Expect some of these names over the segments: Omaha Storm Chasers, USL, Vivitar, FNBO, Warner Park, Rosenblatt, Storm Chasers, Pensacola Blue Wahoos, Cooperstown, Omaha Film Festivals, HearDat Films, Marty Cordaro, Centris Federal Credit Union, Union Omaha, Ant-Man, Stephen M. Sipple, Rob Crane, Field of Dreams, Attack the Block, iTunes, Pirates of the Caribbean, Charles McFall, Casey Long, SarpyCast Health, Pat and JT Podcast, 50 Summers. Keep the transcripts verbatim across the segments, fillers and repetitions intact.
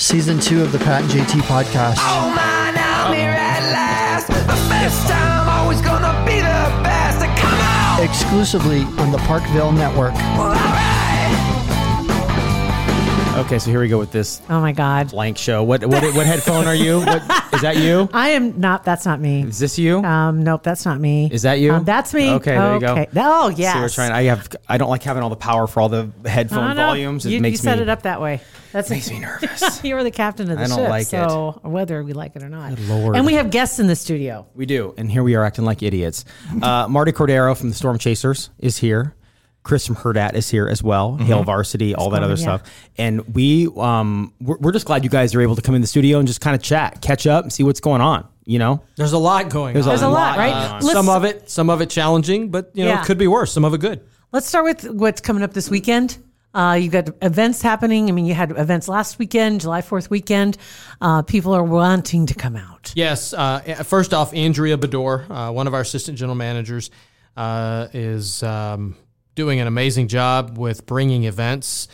Season two of the Pat and J T Podcast. Oh man, I'm here at last. The best time, always gonna be the best. Come on! Exclusively on the Parkville Network. Well, all right. Okay, so here we go with this. Oh my God. Blank show. What what what headphone are you? What, is that you? I am not. That's not me. Is this you? Um, nope, that's not me. Is that you? Um, that's me. Okay, there you okay. go. Oh yeah. So we're trying. I have. I don't like having all the power for all the headphone volumes. It you, makes you set me, it up that way. That makes me nervous. You're the captain of the ship. I don't ship, like so it. Whether we like it or not. Good Lord. And we have guests in the studio. We do. And here we are acting like idiots. Uh, Marty Cordaro from the Storm Chasers is here. Chris from HearDat is here as well. Mm-hmm. Hail Varsity, all it's that going, other yeah. stuff. And we, um, we're, we're just glad you guys are able to come in the studio and just kind of chat, catch up, and see what's going on. You know, there's a lot going there's on. There's a lot, lot right? Some of it, some of it challenging, but you know, yeah. it could be worse. Some of it good. Let's start with what's coming up this weekend. Uh, you got events happening. I mean, you had events last weekend, July fourth weekend. Uh, people are wanting to come out. Yes. Uh, first off, Andrea Bedore, uh, one of our assistant general managers, uh, is um, doing an amazing job with bringing events,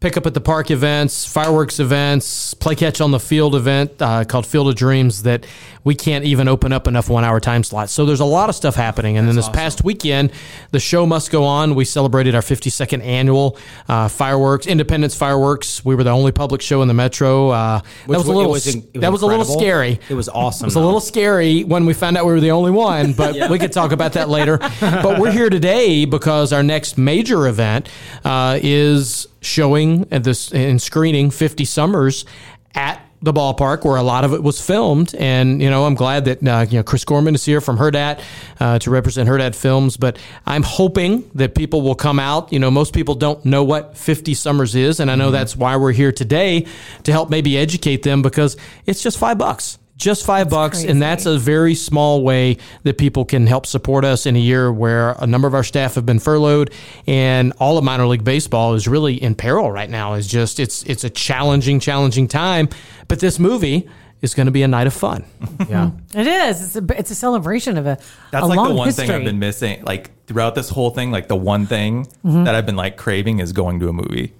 pick up at the park events, fireworks events, play catch on the field event uh, called Field of Dreams that we can't even open up enough one-hour time slots. So there's a lot of stuff happening. And That's then this awesome. past weekend, the show must go on. We celebrated our fifty-second annual uh, fireworks, Independence Fireworks. We were the only public show in the Metro. Uh, Which, that was a little, it was, it was that was a little scary. It was awesome. It was though. a little scary when we found out we were the only one, but yeah. we could talk about that later. But we're here today because our next major event uh, is showing and this and screening fifty Summers at the ballpark where a lot of it was filmed. And, you know, I'm glad that, uh, you know, Chris Gorman is here from HearDat uh, to represent HearDat Films. But I'm hoping that people will come out. You know, most people don't know what fifty Summers is. And I know mm-hmm. that's why we're here today, to help maybe educate them, because it's just five bucks. Just five that's bucks, crazy. And that's a very small way that people can help support us in a year where a number of our staff have been furloughed, and all of minor league baseball is really in peril right now. It's just it's it's a challenging, challenging time. But this movie is going to be a night of fun. Yeah, it is. It's a, it's a celebration of a that's a like long the one history. thing I've been missing. Like throughout this whole thing, like the one thing mm-hmm. that I've been like craving is going to a movie.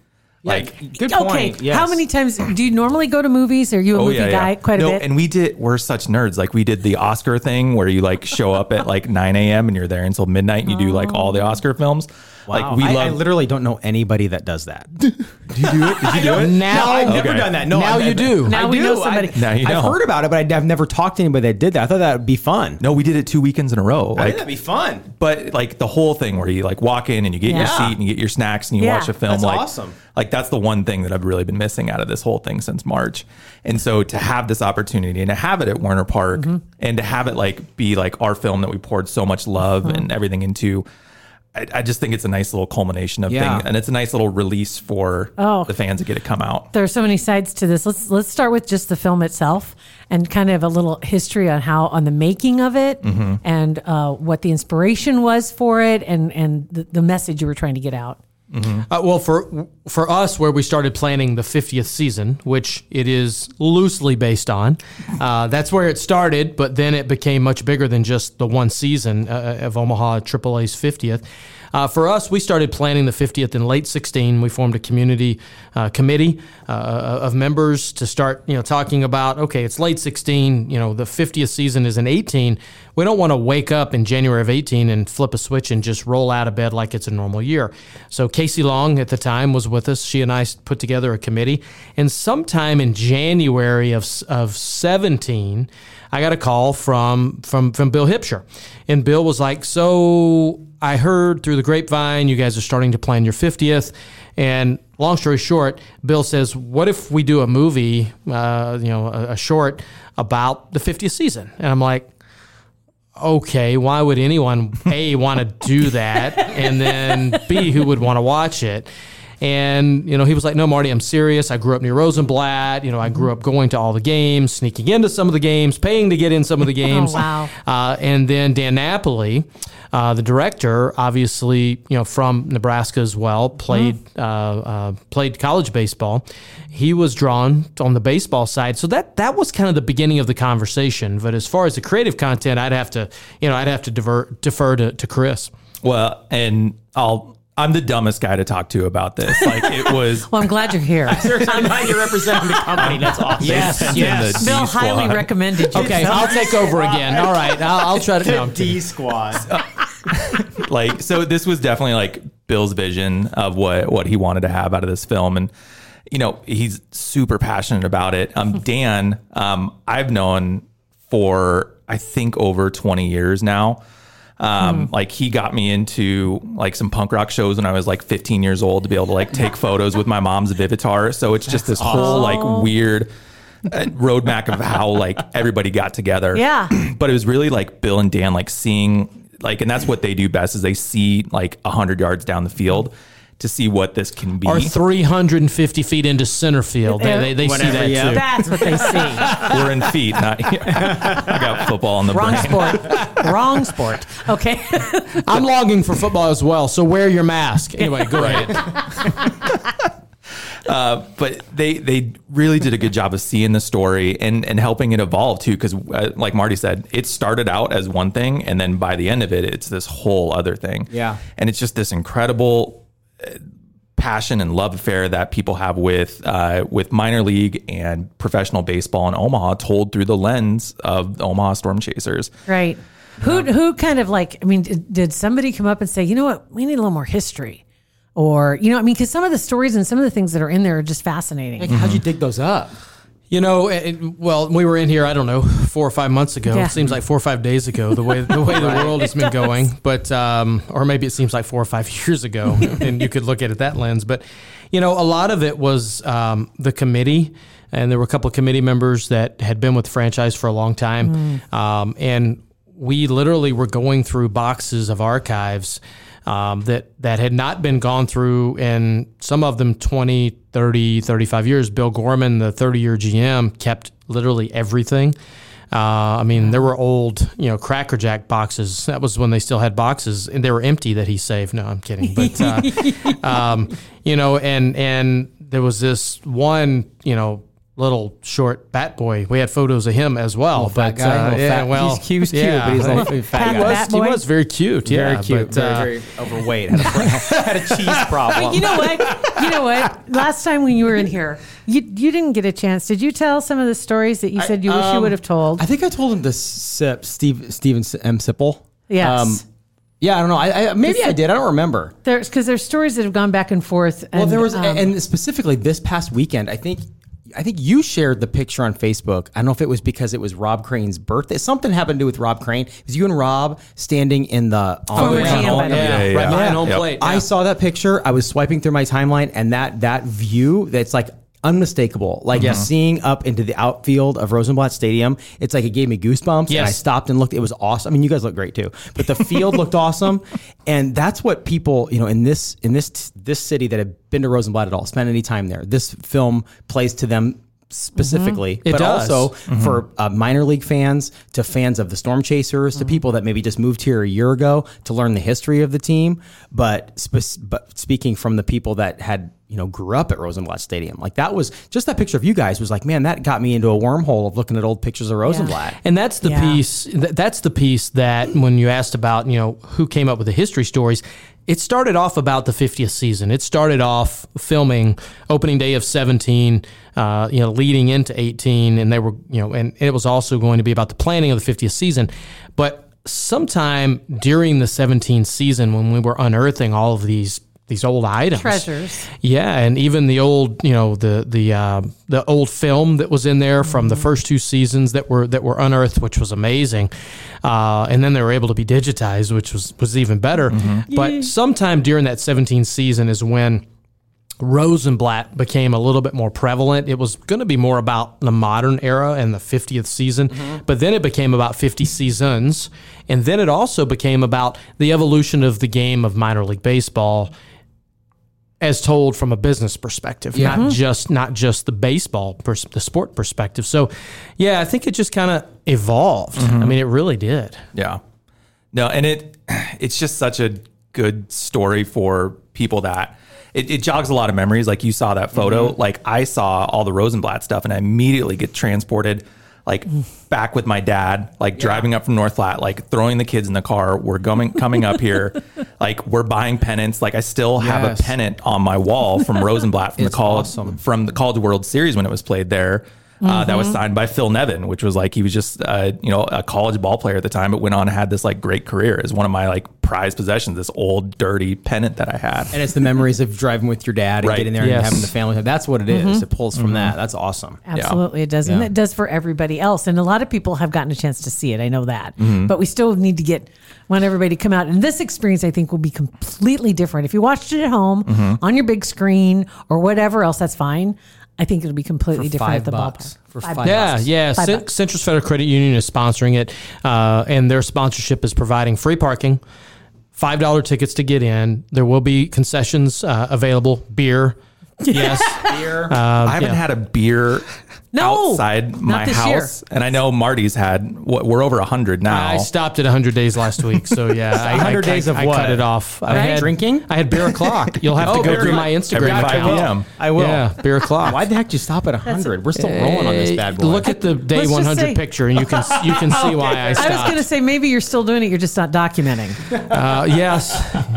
Like, good point. Okay, yes. How many times do you normally go to movies? Are you a oh, movie yeah, guy? Yeah. Quite no, a bit. And we did. We're such nerds. Like we did the Oscar thing where you like show up at like nine a.m. and you're there until midnight. and You oh. do like all the Oscar films. Wow. Like we I, love. I literally don't know anybody that does that. do you do it? Did you do it? Now no, I've okay. never done that. No, now I've, you do. Now I we do. know somebody. I, now you know. I've heard about it, but I've never talked to anybody that did that. I thought that would be fun. No, we did it two weekends in a row. Like, I think that'd be fun. But like the whole thing where you like walk in and you get yeah. your seat and you get your snacks and you yeah. watch a film. That's like, awesome. Like that's the one thing that I've really been missing out of this whole thing since March. And so to have this opportunity and to have it at Warner Park mm-hmm. and to have it like be like our film that we poured so much love mm-hmm. and everything into. I, I just think it's a nice little culmination of yeah. things, and it's a nice little release for oh, the fans that get to come out. There are so many sides to this. Let's let's start with just the film itself and kind of a little history on how on the making of it mm-hmm. and uh, what the inspiration was for it and, and the, the message you were trying to get out. Mm-hmm. Uh, well, for for us, where we started planning the fiftieth season, which it is loosely based on, uh, that's where it started. But then it became much bigger than just the one season uh, of Omaha triple A's fiftieth. Uh, for us, we started planning the fiftieth in late sixteen. We formed a community uh, committee uh, of members to start, you know, talking about, okay, it's late sixteen, you know, the fiftieth season is in eighteen. We don't want to wake up in January of eighteen and flip a switch and just roll out of bed like it's a normal year. So Casey Long at the time was with us. She and I put together a committee. And sometime in January of of seventeen, I got a call from from from Bill Hipshire. And Bill was like, so I heard through the grapevine you guys are starting to plan your fiftieth. And long story short, Bill says, what if we do a movie, uh, you know, a, a short about the fiftieth season? And I'm like, okay, why would anyone, A, want to do that? And then B, who would want to watch it? And, you know, he was like, no, Marty, I'm serious. I grew up near Rosenblatt. You know, I grew up going to all the games, sneaking into some of the games, paying to get in some of the games. Oh, wow. Uh, and then Dan Napoli, uh, the director, obviously, you know, from Nebraska as well, played mm-hmm. uh, uh, played college baseball. He was drawn on the baseball side. So that that was kind of the beginning of the conversation. But as far as the creative content, I'd have to, you know, I'd have to divert, defer to, to Chris. Well, and I'll... I'm the dumbest guy to talk to about this. Like it was. Well, I'm glad you're here. I'm glad you're representing the company. That's awesome. Yes, yes. Bill highly recommended you. Okay, I'll take over again. All right, I'll, I'll try to. No, D squad. Like so, this was definitely like Bill's vision of what what he wanted to have out of this film, and you know he's super passionate about it. Um, Dan, um, I've known for I think over twenty years now. Um, mm. Like he got me into like some punk rock shows when I was like fifteen years old to be able to like take photos with my mom's Vivitar. So it's just That's this awesome. whole like weird uh, road map of how like everybody got together. Yeah. But it was really like Bill and Dan, like seeing like, and that's what they do best is they see like a hundred yards down the field to see what this can be. Or three hundred fifty feet into center field. They, they, they Whatever, see that yeah. too. That's what they see. We're in feet, not here. I got football in the Wrong brain. sport. Wrong sport. Okay. I'm longing for football as well, so wear your mask. Anyway, go ahead. uh, but they they really did a good job of seeing the story and, and helping it evolve too, because uh, like Marty said, it started out as one thing, and then by the end of it, it's this whole other thing. Yeah. And it's just this incredible passion and love affair that people have with uh, with minor league and professional baseball in Omaha, told through the lens of the Omaha Storm Chasers. Right. Who um, who kind of like, I mean, did, did somebody come up and say, you know what, we need a little more history? Or, you know, I mean, because some of the stories and some of the things that are in there are just fascinating. Like, mm-hmm. How'd you dig those up? You know, it, well, we were in here, I don't know, four or five months ago. Yeah. It seems like four or five days ago, the way the way right. the world has it been does. going. But um, or maybe it seems like four or five years ago, and you could look at it that lens. But, you know, a lot of it was um, the committee, and there were a couple of committee members that had been with the franchise for a long time. Mm. Um, and we literally were going through boxes of archives Um, that, that had not been gone through in some of them twenty, thirty, thirty-five years. Bill Gorman, the thirty-year G M, kept literally everything. Uh, I mean, there were old, you know, Cracker Jack boxes. That was when they still had boxes, and they were empty that he saved. No, I'm kidding. But, uh, um, you know, and and there was this one, you know, little short bat boy. We had photos of him as well. Little but guy, uh, yeah, fat, well, he's, he was cute, yeah. but he's like a fat he guy. Was, he was very cute. Yeah, very cute. But, very, uh, very overweight. Had a, had a cheese problem. You know what? You know what? Last time when you were in here, you you didn't get a chance. Did you tell some of the stories that you I, said you um, wish you would have told? I think I told him the Sip, Steve Stephen M. Sipple. Yes. Um, Yeah, I don't know. I, I maybe I did. I don't remember. There's because there's stories that have gone back and forth. And, well, there was, um, and specifically this past weekend, I think. I think you shared the picture on Facebook. I don't know if it was because it was Rob Crane's birthday. Something happened to do with Rob Crane. It was you and Rob standing in the oh, yeah. home, yeah, yeah, yeah. Right yeah. home yep. plate. Yeah. I saw that picture. I was swiping through my timeline, and that that view that's like unmistakable. Like yeah. seeing up into the outfield of Rosenblatt Stadium, it's like it gave me goosebumps. Yes. And I stopped and looked. It was awesome. I mean, you guys look great too, but the field looked awesome. And that's what people, you know, in this in this this city that have been to Rosenblatt at all, spend any time there. This film plays to them specifically, mm-hmm. it but does. also mm-hmm. for uh, minor league fans, to fans of the Storm Chasers, mm-hmm. to people that maybe just moved here a year ago to learn the history of the team. But, spe- but speaking from the people that had, you know, grew up at Rosenblatt Stadium, like that was just that picture of you guys was like, man, that got me into a wormhole of looking at old pictures of Rosenblatt. Yeah. And that's the yeah. piece. Th- that's the piece that when you asked about, you know, who came up with the history stories. It started off about the fiftieth season. It started off filming opening day of seventeen, uh, you know, leading into eighteen, and they were, you know, and it was also going to be about the planning of the fiftieth season. But sometime during the seventeen season, when we were unearthing all of these these old items, treasures, yeah, and even the old, you know, the the uh, the old film that was in there from mm-hmm. the first two seasons that were that were unearthed, which was amazing, uh, and then they were able to be digitized, which was was even better. Mm-hmm. But sometime during that seventeenth season is when Rosenblatt became a little bit more prevalent. It was going to be more about the modern era and the fiftieth season, mm-hmm. but then it became about fifty seasons, and then it also became about the evolution of the game of minor league baseball as told from a business perspective, yeah. not just not just the baseball, pers- the sport perspective. So, yeah, I think it just kind of evolved. Mm-hmm. I mean, it really did. Yeah. No, and it it's just such a good story for people that it, it jogs a lot of memories. Like you saw that photo. Mm-hmm. Like I saw all the Rosenblatt stuff, and I immediately get transported like back with my dad, like yeah. driving up from North Platte, like throwing the kids in the car. We're coming, coming up here. Like we're buying pennants. Like I still have yes. a pennant on my wall from Rosenblatt from the call awesome. from the College World Series when it was played there. Mm-hmm. Uh, that was signed by Phil Nevin, which was like, he was just, uh, you know, a college ball player at the time, but went on and had this like great career as one of my like prized possessions, this old dirty pennant that I had. And it's the memories of driving with your dad and right. getting there yes. and having the family. That's what it mm-hmm. is. It pulls from mm-hmm. that. That's awesome. Absolutely. Yeah. It does. Yeah. And it does for everybody else. And a lot of people have gotten a chance to see it. I know that, mm-hmm. but we still need to get, want everybody to come out. And this experience, I think, will be completely different. If you watched it at home mm-hmm. on your big screen or whatever else, that's fine. I think it'll be completely different at the ballpark. For five bucks. Yeah, yeah. Cent- Centris Federal Credit Union is sponsoring it, uh, and their sponsorship is providing free parking, five dollar tickets to get in. There will be concessions uh, available, beer. Yes, beer. Um, I haven't yeah. had a beer no, outside my house, year. And I know Marty's had. We're over a hundred now. I stopped at a hundred days last week, so yeah, a hundred days I, of I what? I cut it off. Right? I had drinking. I had beer o'clock. You'll have oh, to go through my Instagram account. I will. Yeah, beer o'clock. Why the heck did you stop at a hundred? We're still uh, rolling on this bad boy. Look at the day one hundred picture, and you can you can see why I stopped. I was going to say maybe you're still doing it. You're just not documenting. Uh, yes,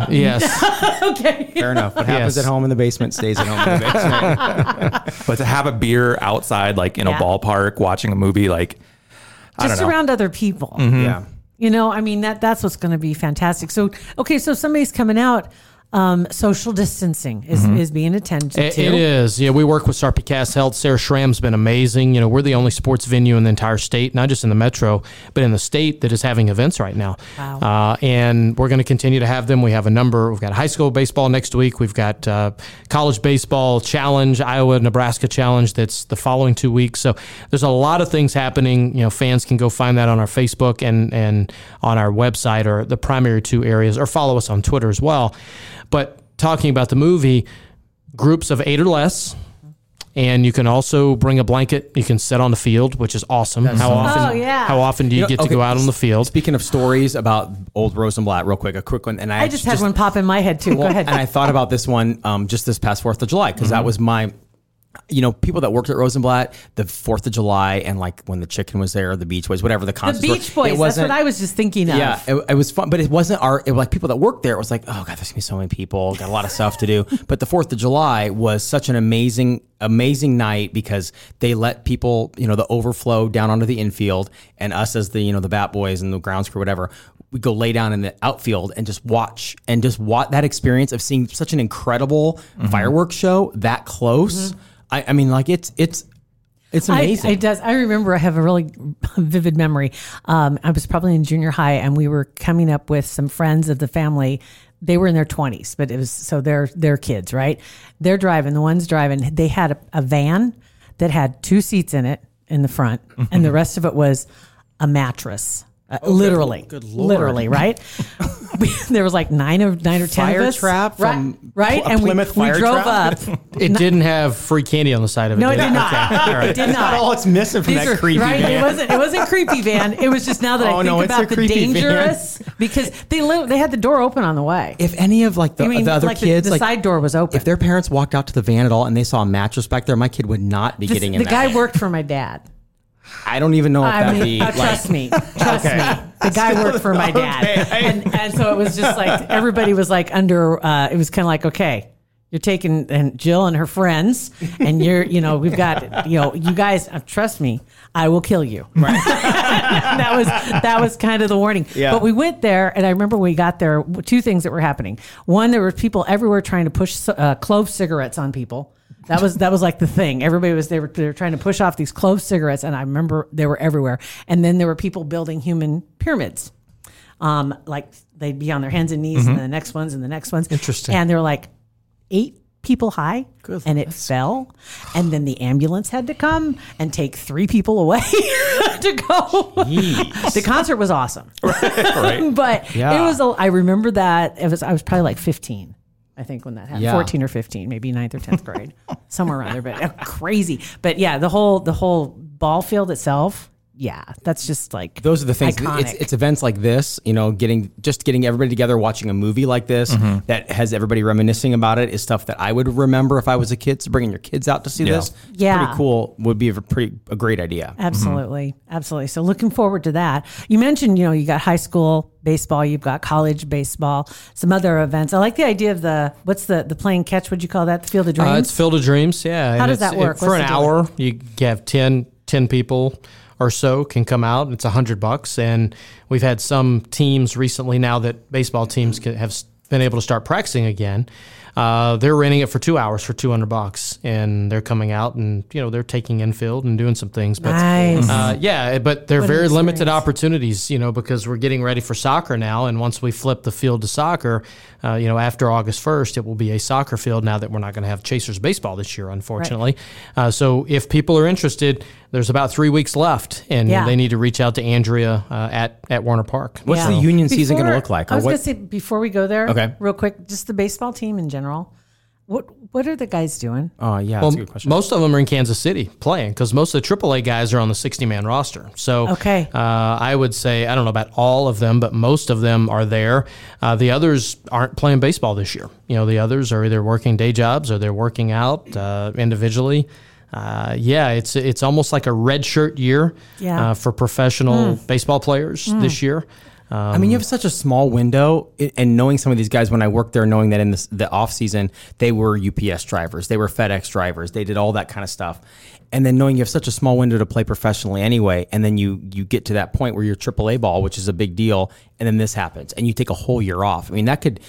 yes. Okay. Fair enough. What happens yes. at home in the basement stays at home. But to have a beer outside, like in yeah. a ballpark, watching a movie, like I just don't know. Around other people. Mm-hmm. Yeah. You know, I mean, that that's what's going to be fantastic. So, okay. So somebody's coming out. Um, social distancing is, mm-hmm. is being attended it, to. It is. Yeah, we work with SarpyCast Health. Sarah Schramm's been amazing. You know, we're the only sports venue in the entire state, not just in the metro, but in the state that is having events right now. Wow. Uh, and we're going to continue to have them. We have a number. We've got high school baseball next week. We've got uh, college baseball challenge, Iowa, Nebraska challenge that's the following two weeks. So there's a lot of things happening. You know, fans can go find that on our Facebook and, and on our website or the primary two areas, or follow us on Twitter as well. But talking about the movie, groups of eight or less, and you can also bring a blanket. You can sit on the field, which is awesome. That's how awesome. often? Oh, yeah. How often do you, you know, get okay, to go out on the field? Speaking of stories about old Rosenblatt, real quick, a quick one. And I, I just had just, one pop in my head too. Well, go ahead. And I thought about this one um, just this past Fourth of July because mm-hmm. that was my. You know, people that worked at Rosenblatt, the fourth of July, and like when the chicken was there, the Beach Boys, whatever the concerts were. The Beach Boys, that's what I was just thinking of. Yeah, it, it was fun, but it wasn't our, it was like people that worked there, it was like, oh God, there's gonna be so many people, got a lot of stuff to do. But the fourth of July was such an amazing, amazing night because they let people, you know, the overflow down onto the infield, and us as the, you know, the Bat Boys and the grounds crew, whatever, we go lay down in the outfield and just watch and just watch that experience of seeing such an incredible mm-hmm. fireworks show that close. Mm-hmm. I, I mean, like it's it's it's amazing. I, it does. I remember I have a really vivid memory. Um, I was probably in junior high, and we were coming up with some friends of the family. They were in their twenties, but it was so they're they're kids, right? They're driving. The ones driving, they had a, a van that had two seats in it in the front, and the rest of it was a mattress. Uh, oh, literally, good, good Lord. Literally, right? we, there was like nine or nine or ten fire of us. Trap from right, right? and we, we drove trap. up. It not, didn't have free candy on the side of it. No, did it did not. Okay. All right. It did not. That's all it's missing from These that are, creepy right? van. It wasn't. It wasn't creepy van. It was just now that oh, I think no, about the dangerous van. Because they li- they had the door open on the way. If any of like the, I mean, the other like kids, the, the like, side door was open. If their parents walked out to the van at all and they saw a mattress back there, my kid would not be this, getting in. The that guy van. worked for my dad. I don't even know if that'd be. Uh, like, trust me, trust okay. me. The guy worked for my dad, okay. and, and so it was just like everybody was like under. Uh, it was kind of like, okay, you're taking and Jill and her friends, and you're, you know, we've got, you know, you guys. Uh, trust me, I will kill you. Right. that was that was kind of the warning. Yeah. But we went there, and I remember when we got there. Two things that were happening. One, there were people everywhere trying to push uh, clove cigarettes on people. That was that was like the thing. Everybody was they were they were trying to push off these clove cigarettes, and I remember they were everywhere. And then there were people building human pyramids, um, like they'd be on their hands and knees, mm-hmm. and the next ones, and the next ones. Interesting. And they were like eight people high, Good and it goodness. fell, and then the ambulance had to come and take three people away to go. Jeez. The concert was awesome, right? right. But yeah. it was. A, I remember that it was. I was probably like fifteen. I think, when that happened, yeah. fourteen or fifteen, maybe ninth or tenth grade, somewhere around there, but uh, crazy. But yeah, the whole, the whole ball field itself. Yeah. That's just like, those are the things. It's, it's events like this, you know, getting, just getting everybody together, watching a movie like this mm-hmm. that has everybody reminiscing about it is stuff that I would remember if I was a kid. So bringing your kids out to see yeah. this. It's yeah. pretty cool. Would be a pretty, a great idea. Absolutely. Mm-hmm. Absolutely. So looking forward to that. You mentioned, you know, you got high school baseball, you've got college baseball, some other events. I like the idea of the, what's the, the playing catch, would you call that? The Field of Dreams? Uh, it's Field of Dreams. Yeah. How and does that work? It, for an hour, you have ten, ten people or so can come out. It's a hundred bucks. And we've had some teams recently now that baseball teams can, have been able to start practicing again. Uh, they're renting it for two hours for two hundred bucks, and they're coming out and, you know, they're taking infield and doing some things, but nice. uh, yeah, but they're what very limited opportunities, you know, because we're getting ready for soccer now. And once we flip the field to soccer, uh, you know, after August first, it will be a soccer field now that we're not going to have Chasers baseball this year, unfortunately. Right. Uh, so if people are interested, there's about three weeks left, and yeah. they need to reach out to Andrea uh, at, at Warner Park. What's yeah. the union before, season going to look like? I was going to say, before we go there, okay. real quick, just the baseball team in general. What what are the guys doing? Oh, uh, yeah, well, that's a good question. Most of them are in Kansas City playing, because most of the triple A guys are on the sixty-man roster. So okay. uh, I would say, I don't know about all of them, but most of them are there. Uh, the others aren't playing baseball this year. You know, the others are either working day jobs or they're working out uh, individually. Uh, yeah, it's it's almost like a redshirt year yeah. uh, for professional mm. baseball players mm. this year. Um, I mean, you have such a small window, and knowing some of these guys when I worked there, knowing that in this, the off season, they were U P S drivers, they were FedEx drivers, they did all that kind of stuff. And then knowing you have such a small window to play professionally anyway, and then you you get to that point where you're triple A ball, which is a big deal, and then this happens, and you take a whole year off. I mean, that could...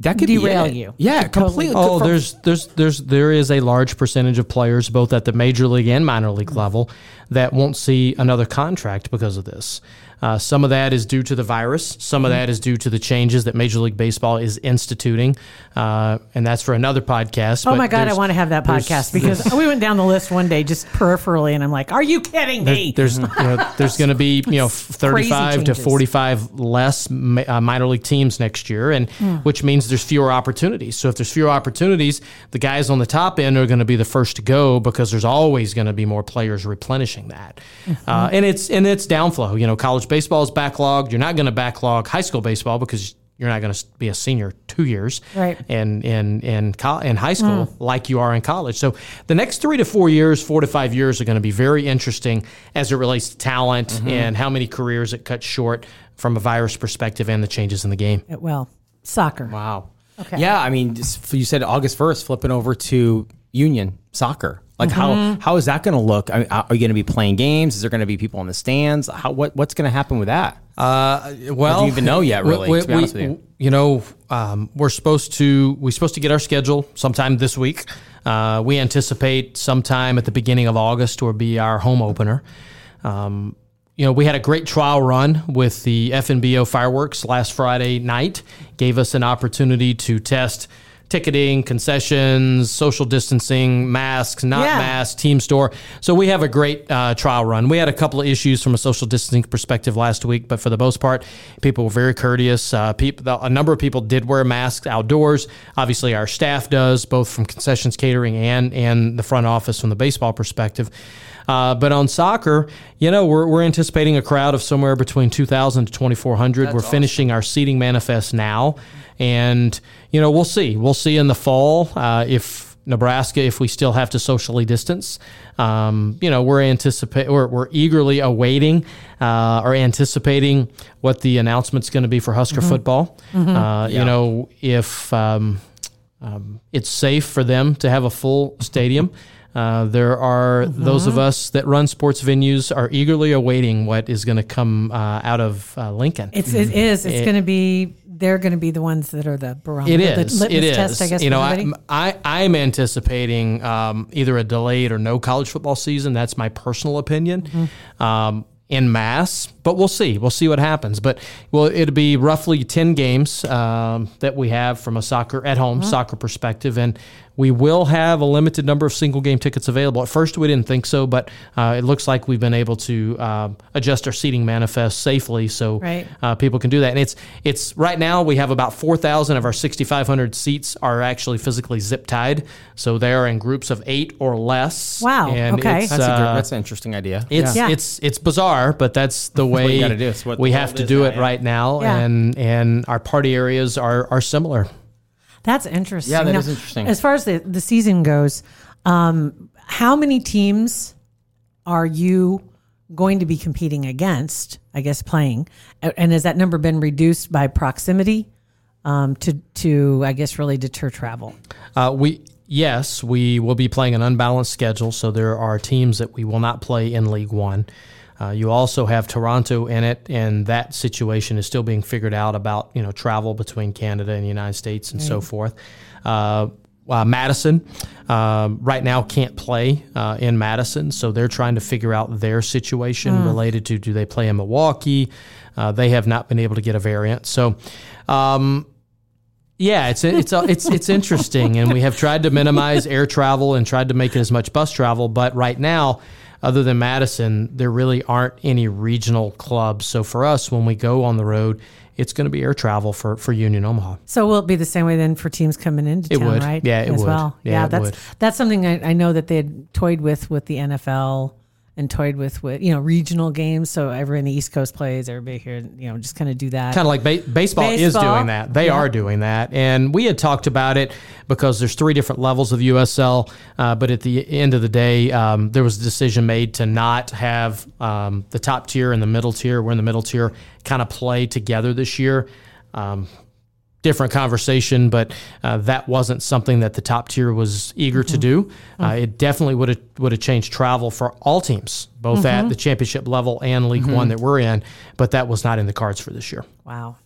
That could derail you. Yeah, completely. Oh, there's, there's, there's, there is a large percentage of players, both at the major league and minor league level, that won't see another contract because of this. Uh, some of that is due to the virus. Some of that is due to the changes that Major League Baseball is instituting, uh, and that's for another podcast. Oh my God, I want to have that podcast because we went down the list one day just peripherally, and I'm like, "Are you kidding me?" There's, you know, there's going to be you know thirty-five to forty-five less ma- uh, minor league teams next year, and yeah. which means there's fewer opportunities. So if there's fewer opportunities, the guys on the top end are going to be the first to go because there's always going to be more players replenishing that. Mm-hmm. Uh, and it's and it's downflow. You know, college baseball is backlogged. You're not going to backlog high school baseball because you're not going to be a senior two years right. and in in co- in high school mm. like you are in college. So the next three to four years, four to five years are going to be very interesting as it relates to talent mm-hmm. and how many careers it cuts short from a virus perspective and the changes in the game. It will. Soccer. Wow. Okay. Yeah, I mean, you said August first, flipping over to Union soccer. Like mm-hmm. how how is that going to look? I mean, are you going to be playing games? Is there going to be people in the stands? How what what's going to happen with that? Uh, well, do you even know yet? Really, we, to be honest we, with you. you know, um, we're supposed to we're supposed to get our schedule sometime this week. Uh, we anticipate sometime at the beginning of August will be our home opener. Um, You know, we had a great trial run with the F N B O fireworks last Friday night. Gave us an opportunity to test ticketing, concessions, social distancing, masks, not yeah. masks, team store. So we have a great uh, trial run. We had a couple of issues from a social distancing perspective last week, but for the most part, people were very courteous. Uh, people, a number of people did wear masks outdoors. Obviously, our staff does, both from concessions, catering, and and the front office from the baseball perspective. Uh, but on soccer, you know, we're we're anticipating a crowd of somewhere between two thousand to twenty-four hundred. That's we're awesome. Finishing our seating manifest now. And, you know, we'll see. We'll see in the fall uh, if Nebraska, if we still have to socially distance. Um, you know, we're anticipating, we're, we're eagerly awaiting uh, or anticipating what the announcement's going to be for Husker mm-hmm. football. Mm-hmm. Uh, yeah. You know, if um, um, it's safe for them to have a full stadium. Uh, there are mm-hmm. those of us that run sports venues are eagerly awaiting what is going to come uh, out of uh, Lincoln. It's, it is. It's it, going to be. They're going to be the ones that are the barometer. It is. The litmus it test, is. I guess. You know, I, I I'm anticipating um, either a delayed or no college football season. That's my personal opinion. Mm-hmm. Um, in mass, but we'll see. We'll see what happens. But well, it'll be roughly ten games um, that we have from a soccer at home mm-hmm. soccer perspective, and We will have a limited number of single-game tickets available. At first, we didn't think so, but uh, it looks like we've been able to uh, adjust our seating manifest safely so right. uh, people can do that. And it's it's right now we have about four thousand of our six thousand five hundred seats are actually physically zip-tied, so they are in groups of eight or less. Wow, and okay. It's, that's, uh, a good, that's an interesting idea. It's yeah. it's it's bizarre, but that's the way what do. What we have to do it now, right yeah. now, yeah. and and our party areas are are similar. That's interesting. Yeah, that now, is interesting. As far as the, the season goes, um, how many teams are you going to be competing against, I guess, playing? And has that number been reduced by proximity um, to, to, I guess, really deter travel? Uh, we Yes, we will be playing an unbalanced schedule, so there are teams that we will not play in League One. Uh, you also have Toronto in it, and that situation is still being figured out about, you know, travel between Canada and the United States and right. so forth. Uh, uh, Madison uh, right now can't play uh, in Madison, so they're trying to figure out their situation mm. related to do they play in Milwaukee. Uh, they have not been able to get a variant. So, um, yeah, it's it's it's it's interesting, and we have tried to minimize air travel and tried to make it as much bus travel, but right now, other than Madison, there really aren't any regional clubs. So for us, when we go on the road, it's going to be air travel for, for Union Omaha. So will it be the same way then for teams coming into it town, would. right? Yeah, it As would. Well? Yeah, yeah it that's would. That's something I, I know that they had toyed with with the N F L and toyed with, with you know, regional games. So everyone in the East Coast plays, everybody here, you know, just kind of do that. Kind of like ba- baseball, baseball is doing that. They yeah. are doing that. And we had talked about it because there's three different levels of U S L. Uh, but at the end of the day, um, there was a decision made to not have um, the top tier and the middle tier. We're in the middle tier, kind of play together this year. Um Different conversation, but uh, that wasn't something that the top tier was eager mm-hmm. to do. Uh, mm-hmm. It definitely would have would have changed travel for all teams, both mm-hmm. at the championship level and League mm-hmm. One that we're in. But that was not in the cards for this year. Wow!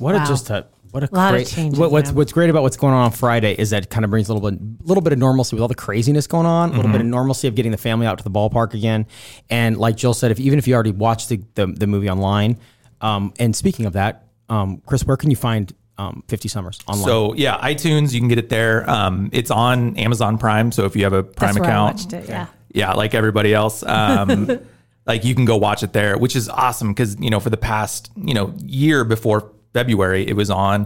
What wow. a just a what a, a lot great of changes, what, what's man. what's great about what's going on on Friday is that it kind of brings a little bit little bit of normalcy with all the craziness going on, mm-hmm. a little bit of normalcy of getting the family out to the ballpark again. And like Jill said, if even if you already watched the the, the movie online, um, and speaking of that, um, Chris, where can you find Um, fifty Summers online? So yeah, iTunes, you can get it there. Um, it's on Amazon Prime. So if you have a Prime That's account, I watched it, yeah. yeah, like everybody else, um, like you can go watch it there, which is awesome. Because, you know, for the past, you know, year before February, it was on,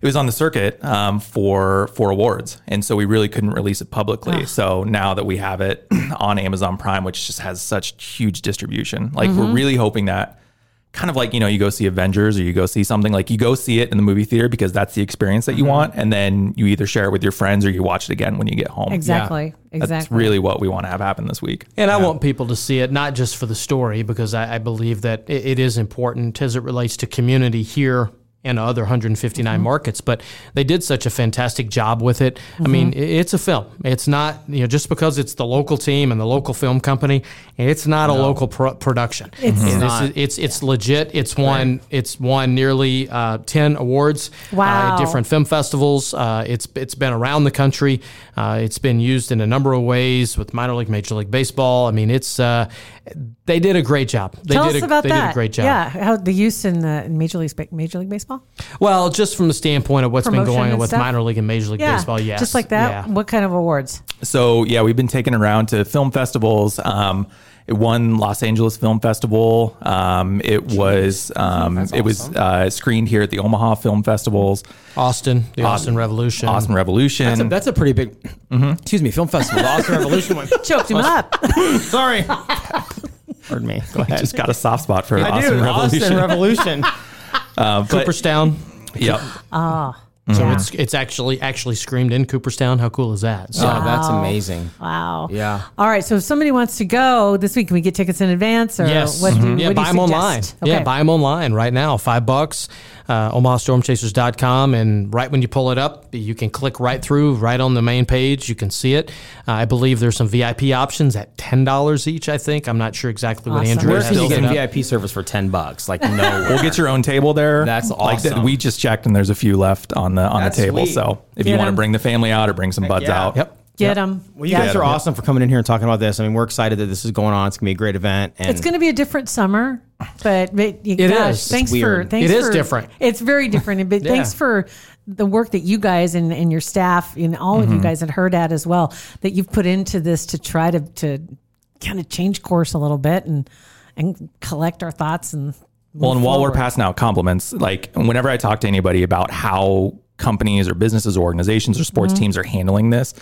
it was on the circuit um, for, for awards. And so we really couldn't release it publicly. Oh. So now that we have it on Amazon Prime, which just has such huge distribution, like mm-hmm. we're really hoping that, kind of like, you know, you go see Avengers or you go see something, like you go see it in the movie theater because that's the experience that you mm-hmm. want. And then you either share it with your friends or you watch it again when you get home. Exactly. Yeah. Exactly. That's really what we want to have happen this week. And yeah. I want people to see it, not just for the story, because I, I believe that it, it is important as it relates to community here and other one hundred fifty-nine mm-hmm. markets, but they did such a fantastic job with it. Mm-hmm. I mean, it's a film. It's not, you know, just because it's the local team and the local film company, it's not no. a local pro- production. It's mm-hmm. not. It's, it's, it's yeah. legit. It's won, right. it's won nearly uh, ten awards wow. uh, at different film festivals. Uh, it's It's been around the country. Uh, it's been used in a number of ways with minor league, major league baseball. I mean, it's, uh, they did a great job. They Tell did us a, about they that. They did a great job. Yeah, how the use in, the, in major, league, major league baseball? Well, just from the standpoint of what's Promotion been going on with stuff? minor league and major league yeah. baseball, yes. Just like that? Yeah. What kind of awards? So, yeah, we've been taken around to film festivals. Um, it won Los Angeles Film Festival. Um, it Jeez. was um, That's awesome. It was uh, screened here at the Omaha Film Festivals. Austin, the Austin um, Revolution. Austin Revolution. That's a, that's a pretty big, mm-hmm. excuse me, film festival. The Austin Revolution one. Choked him up. Sorry. Pardon me. Go ahead. Just got a soft spot for I Austin do. Revolution. Austin Revolution. Uh, but, Cooperstown. Yep. Ah. Oh, so yeah. it's it's actually actually screamed in Cooperstown. How cool is that? So wow. that's amazing. Wow. Yeah. All right. So if somebody wants to go this week, can we get tickets in advance? Or yes. What do, mm-hmm. yeah, what do buy you them suggest? online. Okay. Yeah, buy them online right now. Five bucks. Uh, Omaha Storm Chasers dot com, and right when you pull it up, you can click right through, right on the main page. You can see it. Uh, I believe there's some V I P options at ten dollars each, I think. I'm not sure exactly what awesome. Andrew is. Where can you get V I P service for ten bucks? Like, no. We'll get your own table there. That's awesome. Like, we just checked, and there's a few left on the on That's the table. Sweet. So if get you want to bring the family out or bring some buds yeah. out. Yep. Get them. Yep. Well, you yeah. guys are awesome for coming in here and talking about this. I mean, we're excited that this is going on. It's going to be a great event. And it's going to be a different summer, but, but it gosh, is. Thanks for thanks it is for, different. It's very different. But yeah. thanks for the work that you guys and, and your staff and all mm-hmm. of you guys had heard at as well, that you've put into this to try to, to kind of change course a little bit and, and collect our thoughts. And well, and forward. While we're passing out compliments, like whenever I talk to anybody about how companies or businesses or organizations or sports mm-hmm. teams are handling this,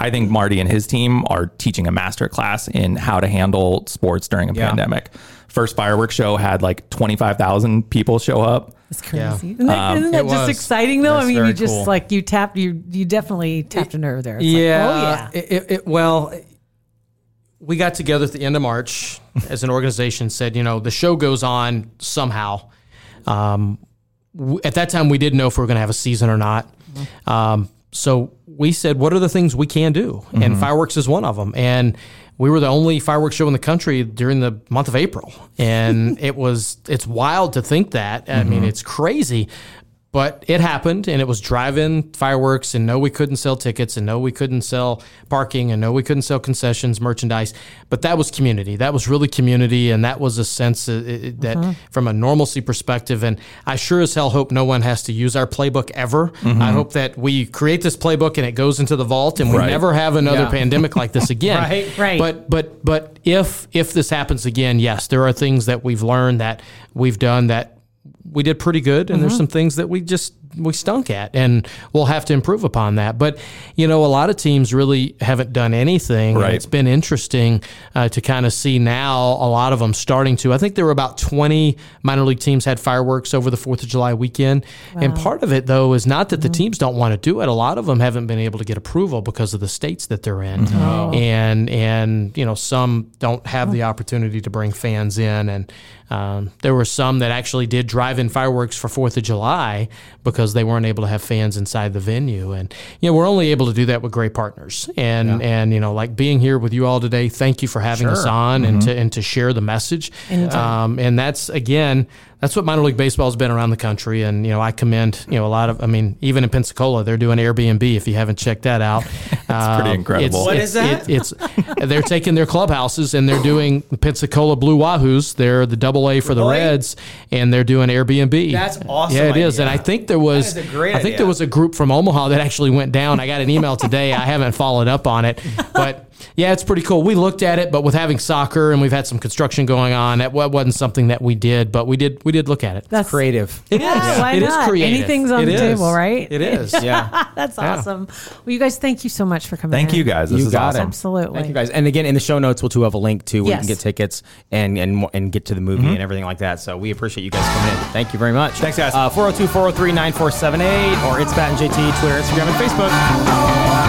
I think Marty and his team are teaching a master class in how to handle sports during a yeah. pandemic. First fireworks show had like twenty-five thousand people show up. It's crazy. Yeah. Isn't that, um, isn't that just was. exciting though? That's I mean, you just cool. like you tapped, you, you definitely tapped it, a nerve there. It's yeah. Like, oh yeah. It, it, it, well, we got together at the end of March as an organization, said, you know, the show goes on somehow. Um, w- at that time we didn't know if we were going to have a season or not. Mm-hmm. Um, So we said, what are the things we can do? Mm-hmm. And fireworks is one of them. And we were the only fireworks show in the country during the month of April. And it was, it's wild to think that. Mm-hmm. I mean, it's crazy, but it happened, and it was drive-in fireworks, and no, we couldn't sell tickets, and no, we couldn't sell parking, and no, we couldn't sell concessions, merchandise. But that was community. That was really community. And that was a sense of, it, that mm-hmm. from a normalcy perspective. And I sure as hell hope no one has to use our playbook ever. Mm-hmm. I hope that we create this playbook and it goes into the vault and we right. never have another yeah. pandemic like this again. right. Right. But, but, but if, if this happens again, yes, there are things that we've learned, that we've done, that we did pretty good, and mm-hmm. there's some things that we just we stunk at, and we'll have to improve upon that. But, you know, a lot of teams really haven't done anything. Right. And it's been interesting uh, to kind of see now a lot of them starting to. I think there were about twenty minor league teams had fireworks over the fourth of July weekend. Wow. And part of it, though, is not that the teams don't want to do it. A lot of them haven't been able to get approval because of the states that they're in. Mm-hmm. Oh. And, and you know, some don't have oh. the opportunity to bring fans in. And um, there were some that actually did drive-in fireworks for fourth of July because they weren't able to have fans inside the venue. And, you know, we're only able to do that with great partners. And, yeah. and you know, like being here with you all today, thank you for having sure. us on mm-hmm. and to and to share the message. Yeah. Um, and that's, again, that's what minor league baseball has been around the country. And, you know, I commend, you know, a lot of, I mean, even in Pensacola, they're doing Airbnb, if you haven't checked that out. It's um, pretty incredible. It's, what it's, is that? It, it's, they're taking their clubhouses and they're doing Pensacola Blue Wahoos. They're the double A for the really? Reds, and they're doing Airbnb. That's awesome. Yeah, it idea. Is. And I think there was, I think idea. there was a group from Omaha that actually went down. I got an email today. I haven't followed up on it, but yeah, it's pretty cool. We looked at it, but with having soccer and we've had some construction going on, that wasn't something that we did, but we did we did look at it. That's it's creative. It yeah, is. Why it not? Is creative. Anything's on it the is. Table, right? It is. Yeah. That's awesome. Yeah. Well, you guys, thank you so much for coming. Thank in. You guys. This you is got awesome. It. Absolutely. Thank you guys. And again, in the show notes, we'll too have a link to where yes. you can get tickets and and and get to the movie mm-hmm. and everything like that. So we appreciate you guys coming in. Thank you very much. Thanks, guys. Uh, four oh two, four oh three, nine four seven eight or it's Pat and J T, Twitter, Instagram, and Facebook.